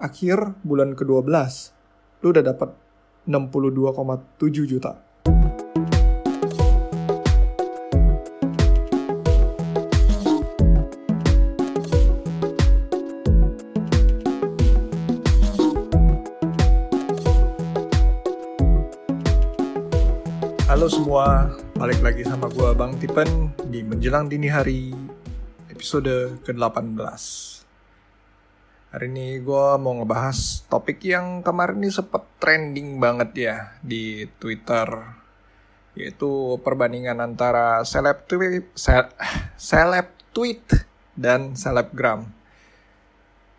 akhir bulan ke-12, lu udah dapat 62,7 juta. Halo semua, balik lagi sama gue Bang Tipen di Menjelang Dini Hari, episode ke-18. Hari ini gue mau ngebahas topik yang kemarin ini sempat trending banget ya di Twitter, yaitu perbandingan antara seleb tweet dan selebgram.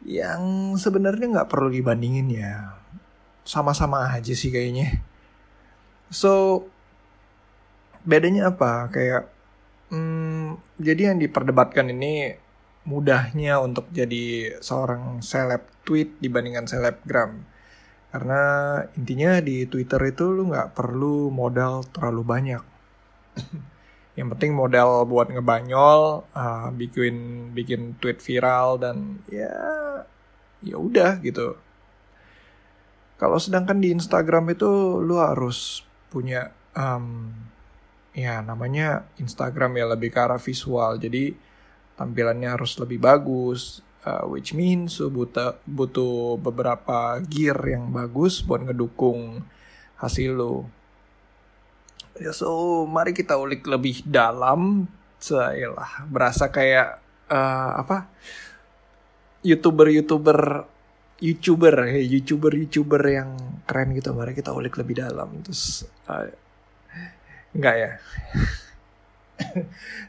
Yang sebenarnya gak perlu dibandingin ya, sama-sama aja sih kayaknya. So, bedanya apa? Kayak, jadi yang diperdebatkan ini mudahnya untuk jadi seorang seleb tweet dibandingkan selebgram. Karena intinya di Twitter itu lu nggak perlu modal terlalu banyak. Yang penting modal buat ngebanyol, bikin tweet viral dan ya udah gitu. Kalau sedangkan di Instagram itu lu harus punya namanya Instagram ya lebih ke arah visual, jadi tampilannya harus lebih bagus, which means butuh beberapa gear yang bagus buat ngedukung hasil lo. So, mari kita ulik lebih dalam. Cailah, berasa kayak YouTuber yang keren gitu. Mari kita ulik lebih dalam. Terus enggak ya.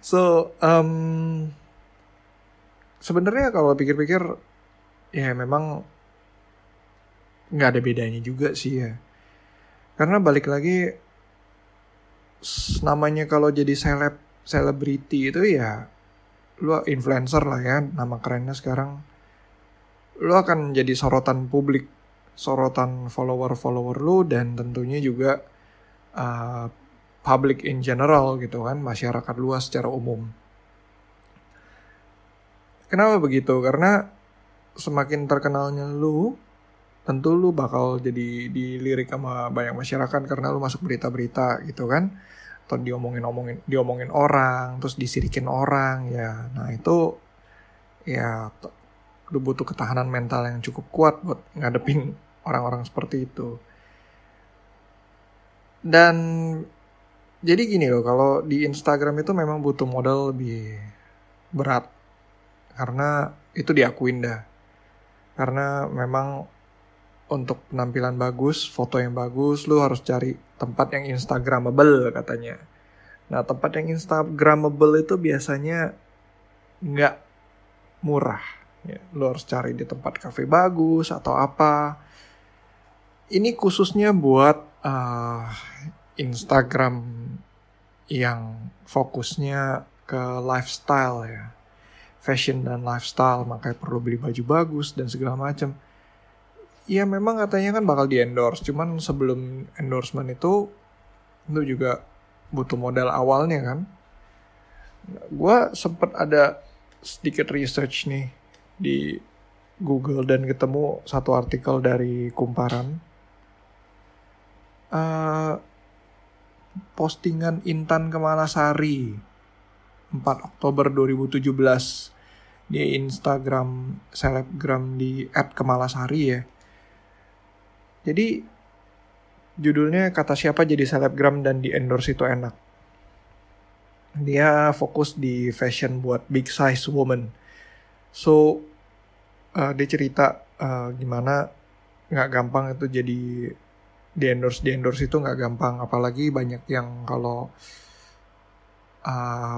So, sebenarnya kalau pikir-pikir ya memang enggak ada bedanya juga sih ya. Karena balik lagi namanya kalau jadi selebriti itu ya lu influencer lah ya, nama kerennya sekarang. Lu akan jadi sorotan publik, sorotan follower-follower lu dan tentunya juga public in general gitu kan, masyarakat luas secara umum. Kenapa begitu? Karena semakin terkenalnya lu, tentu lu bakal jadi dilirik sama banyak masyarakat karena lu masuk berita-berita gitu kan, atau diomongin orang, terus disirikin orang ya. Nah itu ya lu butuh ketahanan mental yang cukup kuat buat ngadepin orang-orang seperti itu. Dan jadi gini loh, kalau di Instagram itu memang butuh modal lebih berat. Karena itu diakuin dah. Karena memang untuk penampilan bagus, foto yang bagus, lu harus cari tempat yang Instagramable katanya. Nah, tempat yang Instagramable itu biasanya nggak murah. Ya, lu harus cari di tempat kafe bagus atau apa. Ini khususnya buat Instagram yang fokusnya ke lifestyle ya, fashion dan lifestyle, makanya perlu beli baju bagus dan segala macam. Ya memang katanya kan bakal di-endorse, cuman sebelum endorsement itu juga butuh modal awalnya kan. Gue sempet ada sedikit research nih di Google dan ketemu satu artikel dari Kumparan. Postingan Intan Kemalasari 4 Oktober 2017 di Instagram selebgram di @kemalasari ya. Jadi judulnya kata siapa jadi selebgram dan di endorse itu enak. Dia fokus di fashion buat big size woman. So dia cerita gimana nggak gampang itu jadi di endorse itu nggak gampang, apalagi banyak yang kalau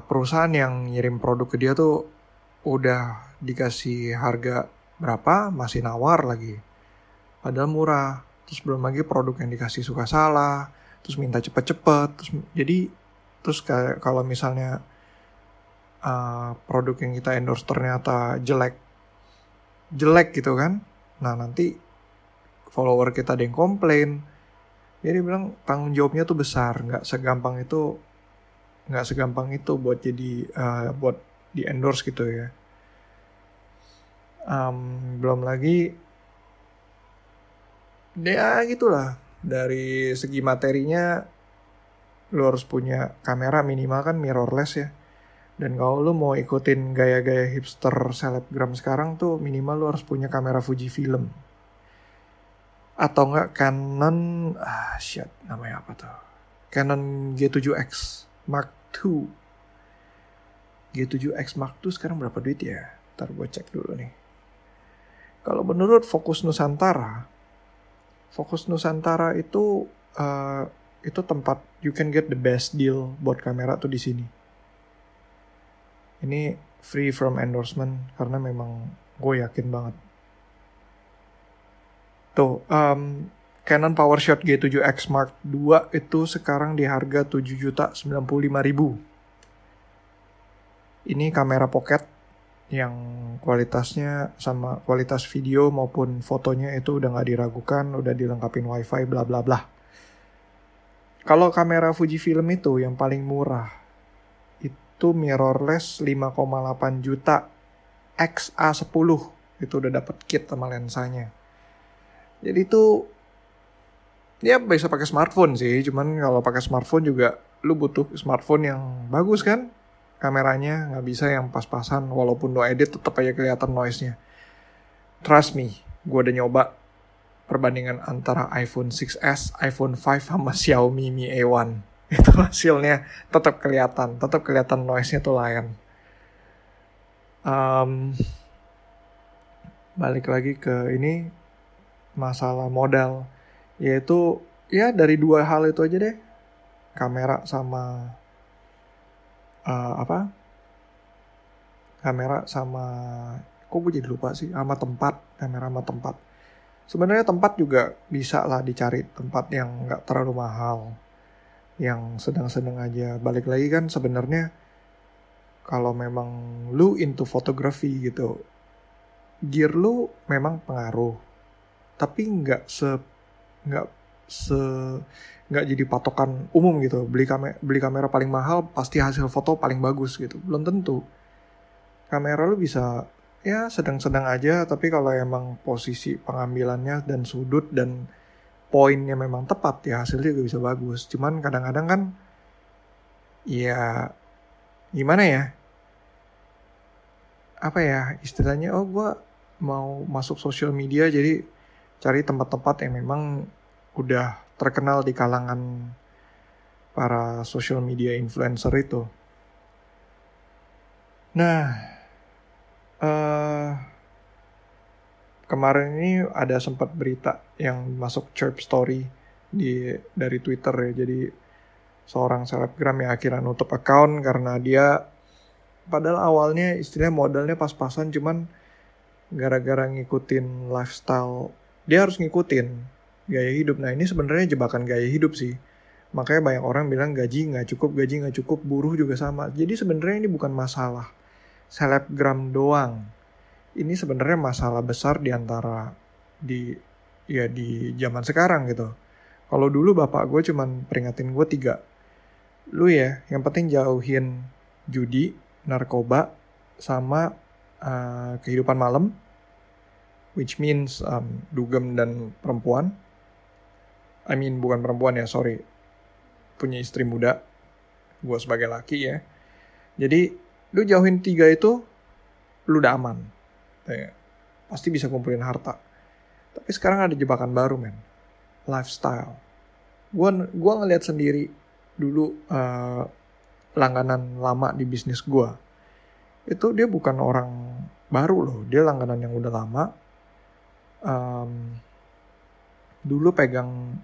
perusahaan yang ngirim produk ke dia tuh udah dikasih harga berapa masih nawar lagi, padahal murah, terus belum lagi produk yang dikasih suka salah, terus minta cepet-cepet, terus kalau misalnya produk yang kita endorse ternyata jelek gitu kan, nah nanti follower kita ada yang komplain. Jadi bilang tanggung jawabnya tuh besar, nggak segampang itu buat jadi buat di endorse gitu ya. Belum lagi ya gitulah. Dari segi materinya lu harus punya kamera minimal kan mirrorless ya. Dan kalau lu mau ikutin gaya-gaya hipster selebgram sekarang tuh minimal lu harus punya kamera Fujifilm. Atau enggak Canon, namanya apa tuh? Canon G7X Mark II. G7X Mark II sekarang berapa duit ya? Ntar gue cek dulu nih. Kalau menurut Focus Nusantara itu tempat you can get the best deal buat kamera tuh di sini. Ini free from endorsement karena memang gue yakin banget. Tuh, Canon PowerShot G7X Mark II itu sekarang di harga Rp7.095.000. Ini kamera pocket yang kualitasnya sama kualitas video maupun fotonya itu udah nggak diragukan, udah dilengkapin wifi bla bla bla. Kalau kamera Fujifilm itu yang paling murah, itu mirrorless 5,8 juta XA10, itu udah dapet kit sama lensanya. Jadi itu ya bisa pakai smartphone sih, cuman kalau pakai smartphone juga lu butuh smartphone yang bagus kan kameranya, nggak bisa yang pas-pasan. Walaupun lo edit tetap aja kelihatan noise-nya. Trust me, gue udah nyoba perbandingan antara iPhone 6s, iPhone 5 sama Xiaomi Mi A1. Itu hasilnya tetap kelihatan noise-nya tuh layan. Balik lagi ke ini masalah modal, yaitu ya dari dua hal itu aja deh, kamera sama tempat. Sebenarnya tempat juga bisa lah dicari tempat yang nggak terlalu mahal, yang sedang-sedang aja. Balik lagi kan sebenarnya kalau memang lu into fotografi gitu, gear lu memang pengaruh, tapi nggak jadi patokan umum gitu. Beli kamera paling mahal pasti hasil foto paling bagus gitu, belum tentu. Kamera lu bisa ya sedang-sedang aja, tapi kalau emang posisi pengambilannya dan sudut dan poinnya memang tepat ya hasilnya juga bisa bagus. Cuman kadang-kadang kan ya gimana ya, apa ya istilahnya, gue mau masuk sosial media jadi cari tempat-tempat yang memang udah terkenal di kalangan para social media influencer itu. Nah, kemarin ini ada sempat berita yang masuk chirp story dari Twitter ya. Jadi seorang selebgram yang akhirnya nutup account karena dia padahal awalnya istilahnya modalnya pas-pasan, cuman gara-gara ngikutin lifestyle dia harus ngikutin gaya hidup. Nah ini sebenarnya jebakan gaya hidup sih. Makanya banyak orang bilang gaji nggak cukup, buruh juga sama. Jadi sebenarnya ini bukan masalah selebgram doang. Ini sebenarnya masalah besar di zaman sekarang gitu. Kalau dulu bapak gue cuman peringatin gue 3. Lu ya, yang penting jauhin judi, narkoba, sama kehidupan malam, which means dugem dan perempuan. Bukan perempuan ya, sorry. Punya istri muda. Gue sebagai laki ya. Jadi, lu jauhin 3 itu, lu udah aman. Ya, pasti bisa kumpulin harta. Tapi sekarang ada jebakan baru, men. Lifestyle. Gue ngeliat sendiri dulu langganan lama di bisnis gue. Itu dia bukan orang baru loh. Dia langganan yang udah lama. Dulu pegang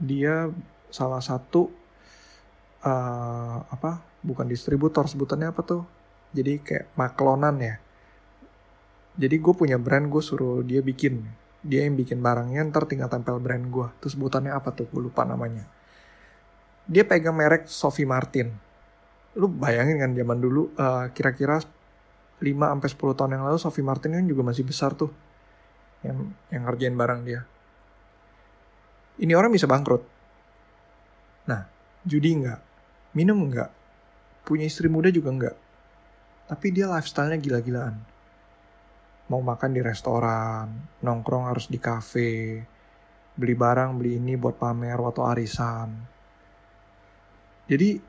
dia salah satu bukan distributor, sebutannya apa tuh, jadi kayak maklonan ya. Jadi gue punya brand, gue suruh dia yang bikin barangnya, ntar tinggal tempel brand gue. Terus sebutannya apa tuh, gue lupa namanya. Dia pegang merek Sophie Martin. Lu bayangin kan zaman dulu, kira-kira 5-10 tahun yang lalu Sophie Martin kan juga masih besar tuh yang ngerjain barang dia. Ini orang bisa bangkrut. Nah, judi enggak, minum enggak, punya istri muda juga enggak. Tapi dia lifestyle-nya gila-gilaan. Mau makan di restoran, nongkrong harus di kafe, beli barang, beli ini buat pamer waktu arisan. Jadi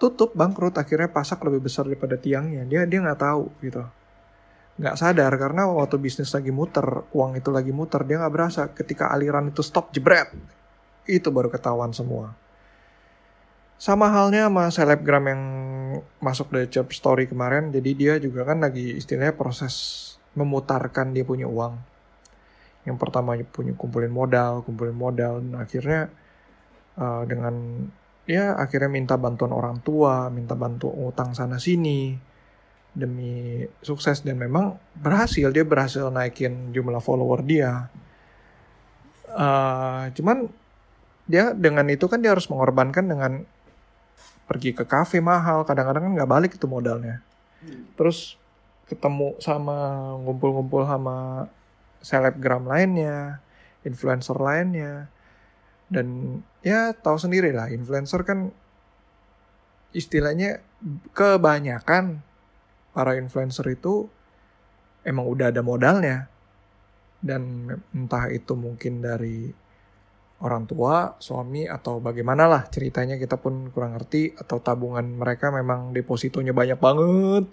tutup, bangkrut, akhirnya pasak lebih besar daripada tiangnya. Dia nggak tahu gitu, nggak sadar karena waktu bisnis lagi muter, uang itu lagi muter, dia nggak berasa. Ketika aliran itu stop, jebret, itu baru ketahuan semua. Sama halnya sama selebgram yang masuk dari job story kemarin. Jadi dia juga kan lagi istilahnya proses memutarkan dia punya uang. Yang pertama punya kumpulin modal. Dan akhirnya dengan ya akhirnya minta bantuan orang tua, minta bantuan utang sana sini demi sukses. Dan memang berhasil, dia berhasil naikin jumlah follower dia. Cuman dia dengan itu kan dia harus mengorbankan dengan pergi ke kafe mahal, kadang-kadang kan nggak balik itu modalnya. Terus ketemu sama, ngumpul-ngumpul sama selebgram lainnya, influencer lainnya. Dan ya tahu sendiri lah, influencer kan istilahnya kebanyakan para influencer itu emang udah ada modalnya. Dan entah itu mungkin dari orang tua, suami, atau bagaimana lah ceritanya, kita pun kurang ngerti. Atau tabungan mereka memang depositonya banyak banget,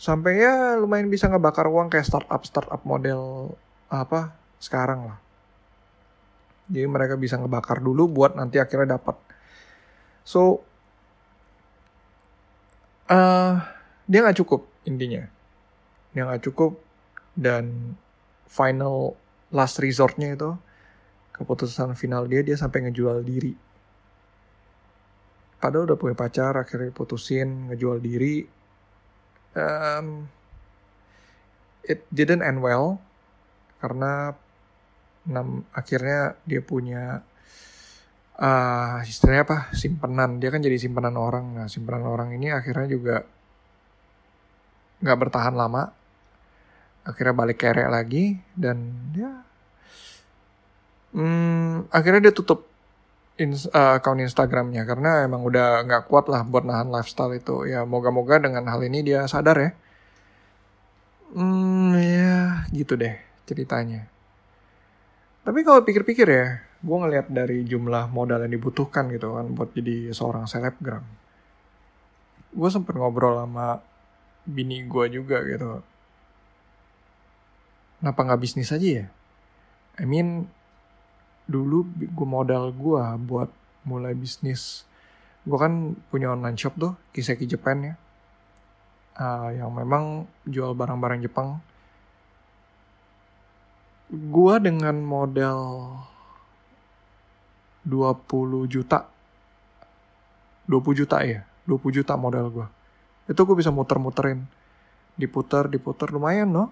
sampai ya lumayan bisa ngebakar uang kayak startup model apa sekarang lah. Jadi mereka bisa ngebakar dulu buat nanti akhirnya dapat. So dia nggak cukup, intinya dia nggak cukup. Dan final last resortnya itu, keputusan final dia sampai ngejual diri. Padahal udah punya pacar, akhirnya putusin, ngejual diri. It didn't end well, karena akhirnya dia punya istilahnya apa, simpenan. Dia kan jadi simpenan orang. Nah, simpenan orang ini akhirnya juga nggak bertahan lama. Akhirnya balik kerek lagi, dan ya akhirnya dia tutup akun Instagramnya karena emang udah nggak kuat lah buat nahan lifestyle itu. Ya moga-moga dengan hal ini dia sadar ya. Ya gitu deh ceritanya. Tapi kalau pikir-pikir ya, gue ngelihat dari jumlah modal yang dibutuhkan gitu kan buat jadi seorang selebgram. Gue sempet ngobrol sama bini gue juga gitu. Kenapa nggak bisnis aja ya? I mean, dulu modal gue buat mulai bisnis, gue kan punya online shop tuh, Kiseki Jepang ya, yang memang jual barang-barang Jepang. Gue dengan modal 20 juta modal gue. Itu gue bisa muter-muterin, diputer, lumayan loh.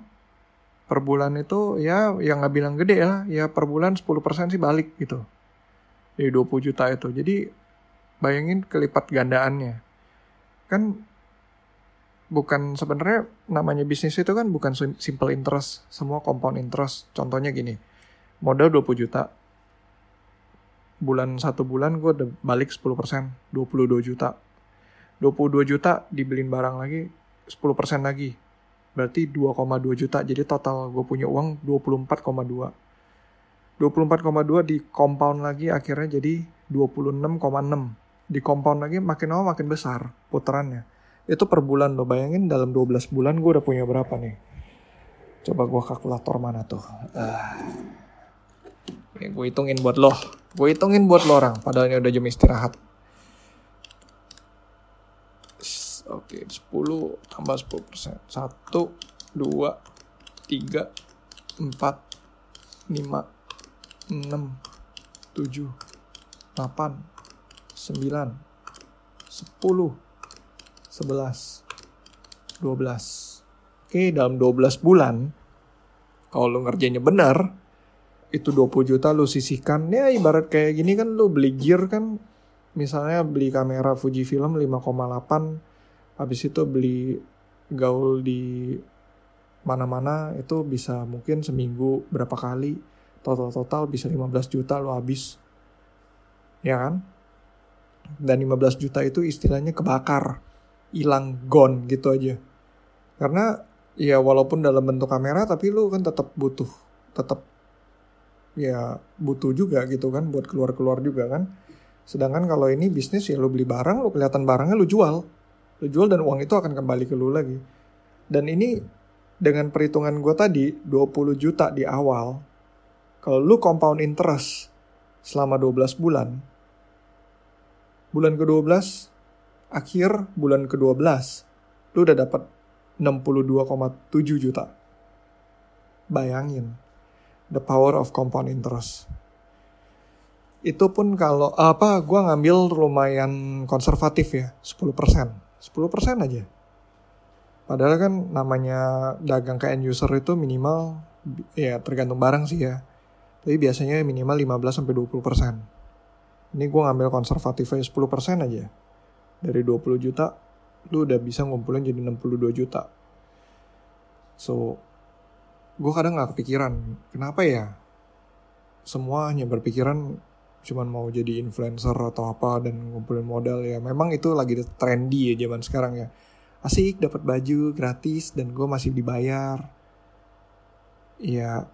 Per bulan itu ya nggak bilang gede lah, ya per bulan 10% sih balik gitu. Jadi 20 juta itu. Jadi bayangin kelipat gandaannya. Kan bukan, sebenarnya namanya bisnis itu kan bukan simple interest, semua compound interest. Contohnya gini, modal 20 juta. Satu bulan gue udah balik 10%, 22 juta. 22 juta dibeliin barang lagi, 10% lagi. Berarti 2,2 juta. Jadi total gue punya uang 24,2. 24,2 di compound lagi akhirnya jadi 26,6. Di compound lagi makin lama makin besar putarannya. Itu per bulan lo bayangin, dalam 12 bulan gue udah punya berapa nih? Coba gue kalkulator mana tuh. Ya, gue hitungin buat lo. Gue hitungin buat lo orang. Padahal ini udah jam istirahat. Oke, 10 tambah 10%. 1, 2, 3, 4, 5, 6, 7, 8, 9, 10, 11, 12. Oke, dalam 12 bulan, kalau lo ngerjainnya benar, itu 20 juta lo sisihkan. Ya ibarat kayak gini kan, lo beli gear kan. Misalnya beli kamera Fujifilm 5,8, habis itu beli gaul di mana-mana, itu bisa mungkin seminggu berapa kali, total bisa 15 juta lo habis, ya kan? Dan 15 juta itu istilahnya kebakar, hilang, gone gitu aja. Karena ya walaupun dalam bentuk kamera, tapi lo kan tetap butuh, tetap ya butuh juga gitu kan, buat keluar-keluar juga kan. Sedangkan kalau ini bisnis ya lu beli barang, lu kelihatan barangnya lu jual. Lu jual dan uang itu akan kembali ke lu lagi. Dan ini dengan perhitungan gue tadi 20 juta di awal, kalau lu compound interest selama 12 bulan, bulan ke-12, akhir bulan ke-12, lu udah dapat 62,7 juta. Bayangin, the power of compound interest. Itu pun kalau, gue ngambil lumayan konservatif ya, 10% aja. Padahal kan namanya dagang ke end user itu minimal, ya tergantung barang sih ya. Tapi biasanya minimal 15-20%. Ini gue ngambil konservatifnya 10% aja. Dari 20 juta, lu udah bisa ngumpulin jadi 62 juta. So, gue kadang gak kepikiran, kenapa ya? Semuanya berpikiran cuman mau jadi influencer atau apa dan ngumpulin modal ya. Memang itu lagi trendy ya zaman sekarang ya. Asik dapat baju gratis dan gue masih dibayar. Ya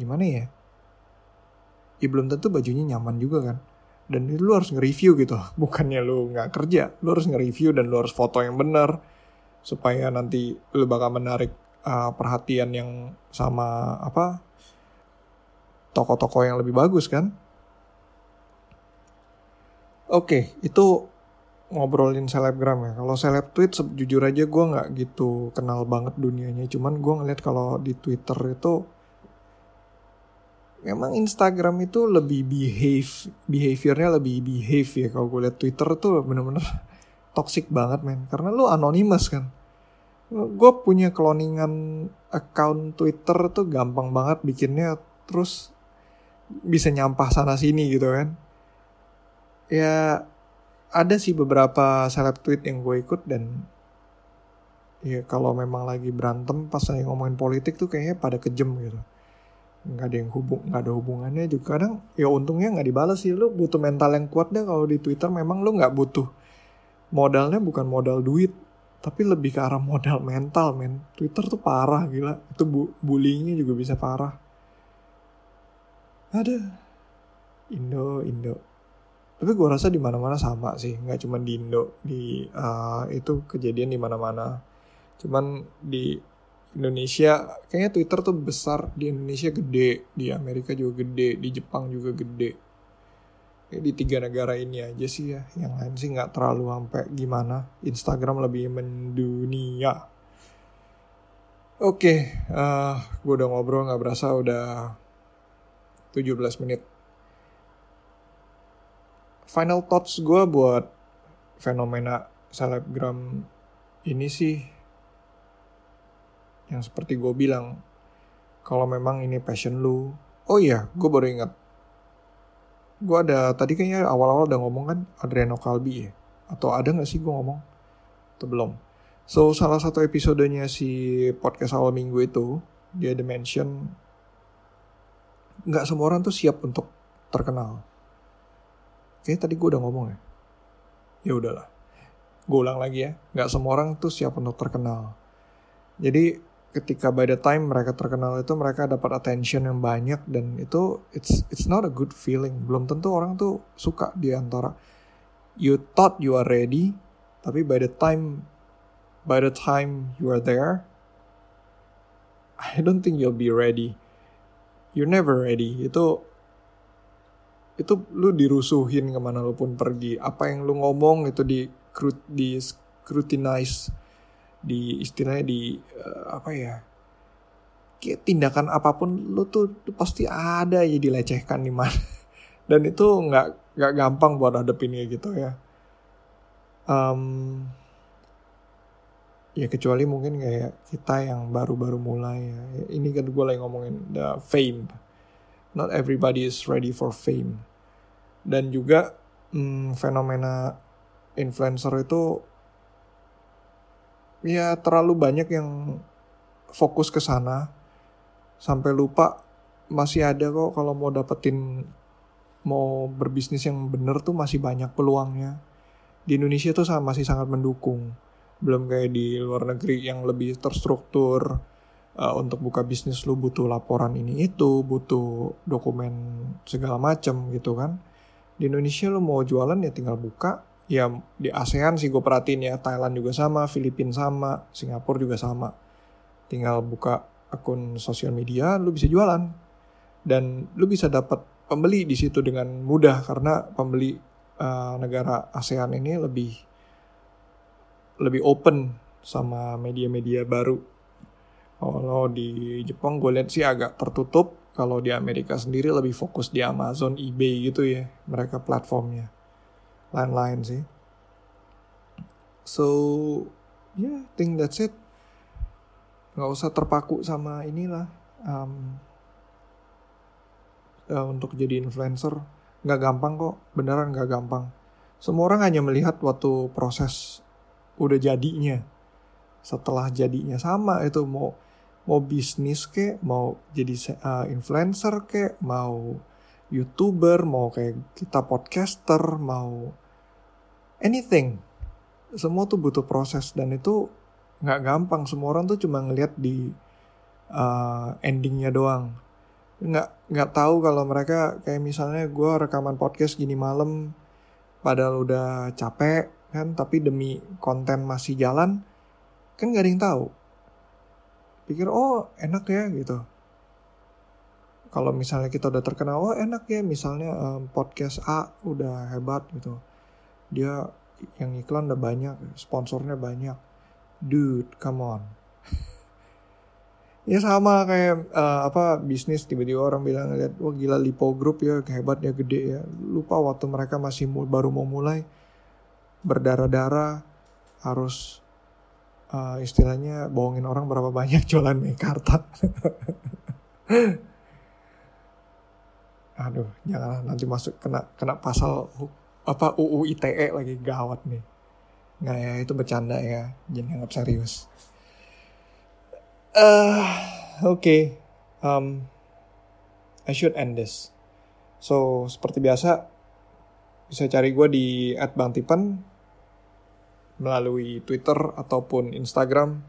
gimana ya? Ya belum tentu bajunya nyaman juga kan. Dan lu harus nge-review gitu. Bukannya lu gak kerja. Lu harus nge-review dan lu harus foto yang benar. Supaya nanti lu bakal menarik perhatian yang sama toko-toko yang lebih bagus kan. Oke, itu ngobrolin selebgram ya. Kalau seleb tweet jujur aja gue gak gitu kenal banget dunianya. Cuman gue ngeliat kalau di Twitter itu, memang Instagram itu lebih behaviornya lebih behave ya. Kalau gue liat Twitter tuh bener-bener toxic banget men. Karena lu anonymous kan. Gue punya cloningan account Twitter tuh gampang banget bikinnya. Terus bisa nyampah sana-sini gitu kan. Ya ada sih beberapa seleb tweet yang gue ikut dan ya kalau memang lagi berantem pas lagi ngomongin politik tuh kayaknya pada kejem gitu. Gak ada hubungannya juga. Kadang ya untungnya gak dibalas sih. Lu butuh mental yang kuat deh kalau di Twitter. Memang lu gak butuh. Modalnya bukan modal duit, tapi lebih ke arah modal mental men. Twitter tuh parah gila. Itu bullyingnya juga bisa parah. Ada Indo. Tapi gue rasa di mana-mana sama sih, nggak cuma di Indo. Itu kejadian di mana-mana. Cuman di Indonesia, kayaknya Twitter tuh besar. Di Indonesia gede, di Amerika juga gede, di Jepang juga gede. Ya, di 3 negara ini aja sih ya. Yang lain sih nggak terlalu sampai gimana. Instagram lebih mendunia. Oke, gue udah ngobrol nggak berasa udah 17 menit. Final thoughts gue buat fenomena selebgram ini sih, yang seperti gue bilang, kalau memang ini passion lu. Oh iya, gue baru ingat. Gue ada, tadi kayaknya awal-awal udah ngomong kan, Adreno Kalbi ya. Atau ada gak sih gue ngomong? Atau belum? So, salah satu episodenya si podcast awal minggu itu, dia ada mention, nggak semua orang tuh siap untuk terkenal. Kayaknya tadi gue udah ngomong ya. Ya udahlah, gue ulang lagi ya. Nggak semua orang tuh siap untuk terkenal. Jadi ketika by the time mereka terkenal itu mereka dapat attention yang banyak dan itu it's not a good feeling. Belum tentu orang tuh suka di antara. You thought you are ready, tapi by the time you are there, I don't think you'll be ready. You're never ready. Itu lu dirusuhin kemana lu pun pergi. Apa yang lu ngomong itu di scrutinize, di istilahnya di kayak tindakan apapun lu tuh pasti ada ya dilecehkan di mana. Dan itu nggak gampang buat hadepin kayak gitu ya. Ya kecuali mungkin kayak kita yang baru-baru mulai ya. Ini kan gue lagi ngomongin the fame. Not everybody is ready for fame. Dan juga fenomena influencer itu ya terlalu banyak yang fokus ke sana sampai lupa masih ada kok kalau mau berbisnis yang bener tuh masih banyak peluangnya. Di Indonesia tuh masih sangat mendukung. Belum kayak di luar negeri yang lebih terstruktur, untuk buka bisnis lu butuh laporan ini itu, butuh dokumen segala macam gitu kan. Di Indonesia lu mau jualan ya tinggal buka. Ya di ASEAN sih gue perhatiin ya, Thailand juga sama, Filipina sama, Singapura juga sama. Tinggal buka akun sosial media, lu bisa jualan. Dan lu bisa dapat pembeli di situ dengan mudah karena pembeli negara ASEAN ini lebih open sama media-media baru. Kalau di Jepang gue lihat sih agak tertutup, kalau di Amerika sendiri lebih fokus di Amazon, eBay gitu ya, mereka platformnya. Lain-lain sih. So, yeah, I think that's it. Gak usah terpaku sama inilah. Untuk jadi influencer gak gampang kok, beneran gak gampang. Semua orang hanya melihat waktu proses udah jadinya. Setelah jadinya sama itu mau bisnis kek, mau jadi influencer kek, mau YouTuber, mau kayak kita podcaster, mau anything. Semua tuh butuh proses dan itu gak gampang. Semua orang tuh cuma ngelihat di endingnya doang. Gak tahu kalau mereka kayak misalnya gue rekaman podcast gini malam, padahal udah capek kan, tapi demi konten masih jalan, kan gak ada yang tahu. Pikir oh enak ya gitu. Kalau misalnya kita udah terkenal, oh enak ya, misalnya podcast A udah hebat gitu. Dia yang iklan udah banyak, sponsornya banyak. Dude, come on. Ya sama kayak bisnis, tiba-tiba orang bilang lihat, wah gila Lipo Group ya, hebatnya gede ya. Lupa waktu mereka masih baru mau mulai, berdarah-darah, harus istilahnya bohongin orang berapa banyak jualan Mekarta. Aduh, janganlah nanti masuk kena pasal UU ITE lagi, gawat nih. Nggak ya, itu bercanda ya, jangan anggap serius. Oke. I should end this. So, seperti biasa, bisa cari gue di @bangtipen melalui Twitter ataupun Instagram.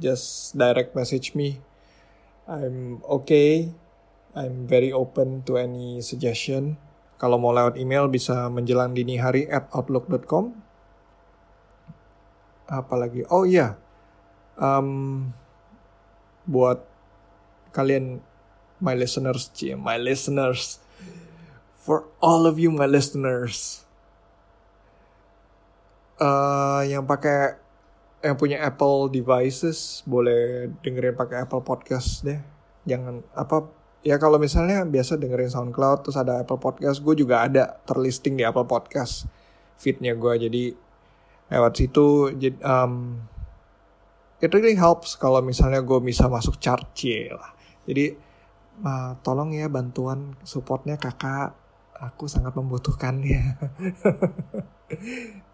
Just direct message me. I'm okay. I'm very open to any suggestion. Kalau mau lewat email bisa menjelangdinihari@outlook.com. Apalagi, oh iya, buat kalian my listeners, for all of you my listeners, yang punya Apple devices boleh dengerin pakai Apple Podcast deh. Jangan ya kalau misalnya biasa dengerin SoundCloud terus ada Apple Podcast, gue juga ada terlisting di Apple Podcast feed-nya gue, jadi lewat situ it really helps kalau misalnya gue bisa masuk chart lah. Jadi tolong ya bantuan supportnya kakak, aku sangat membutuhkannya.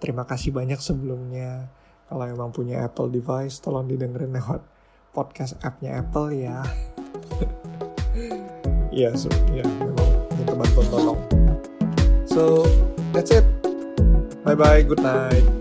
Terima kasih banyak sebelumnya. Kalau emang punya Apple device tolong didengerin lewat podcast app-nya Apple ya. Iya, memang minta bantuan tolong. So, that's it. Bye-bye, good night.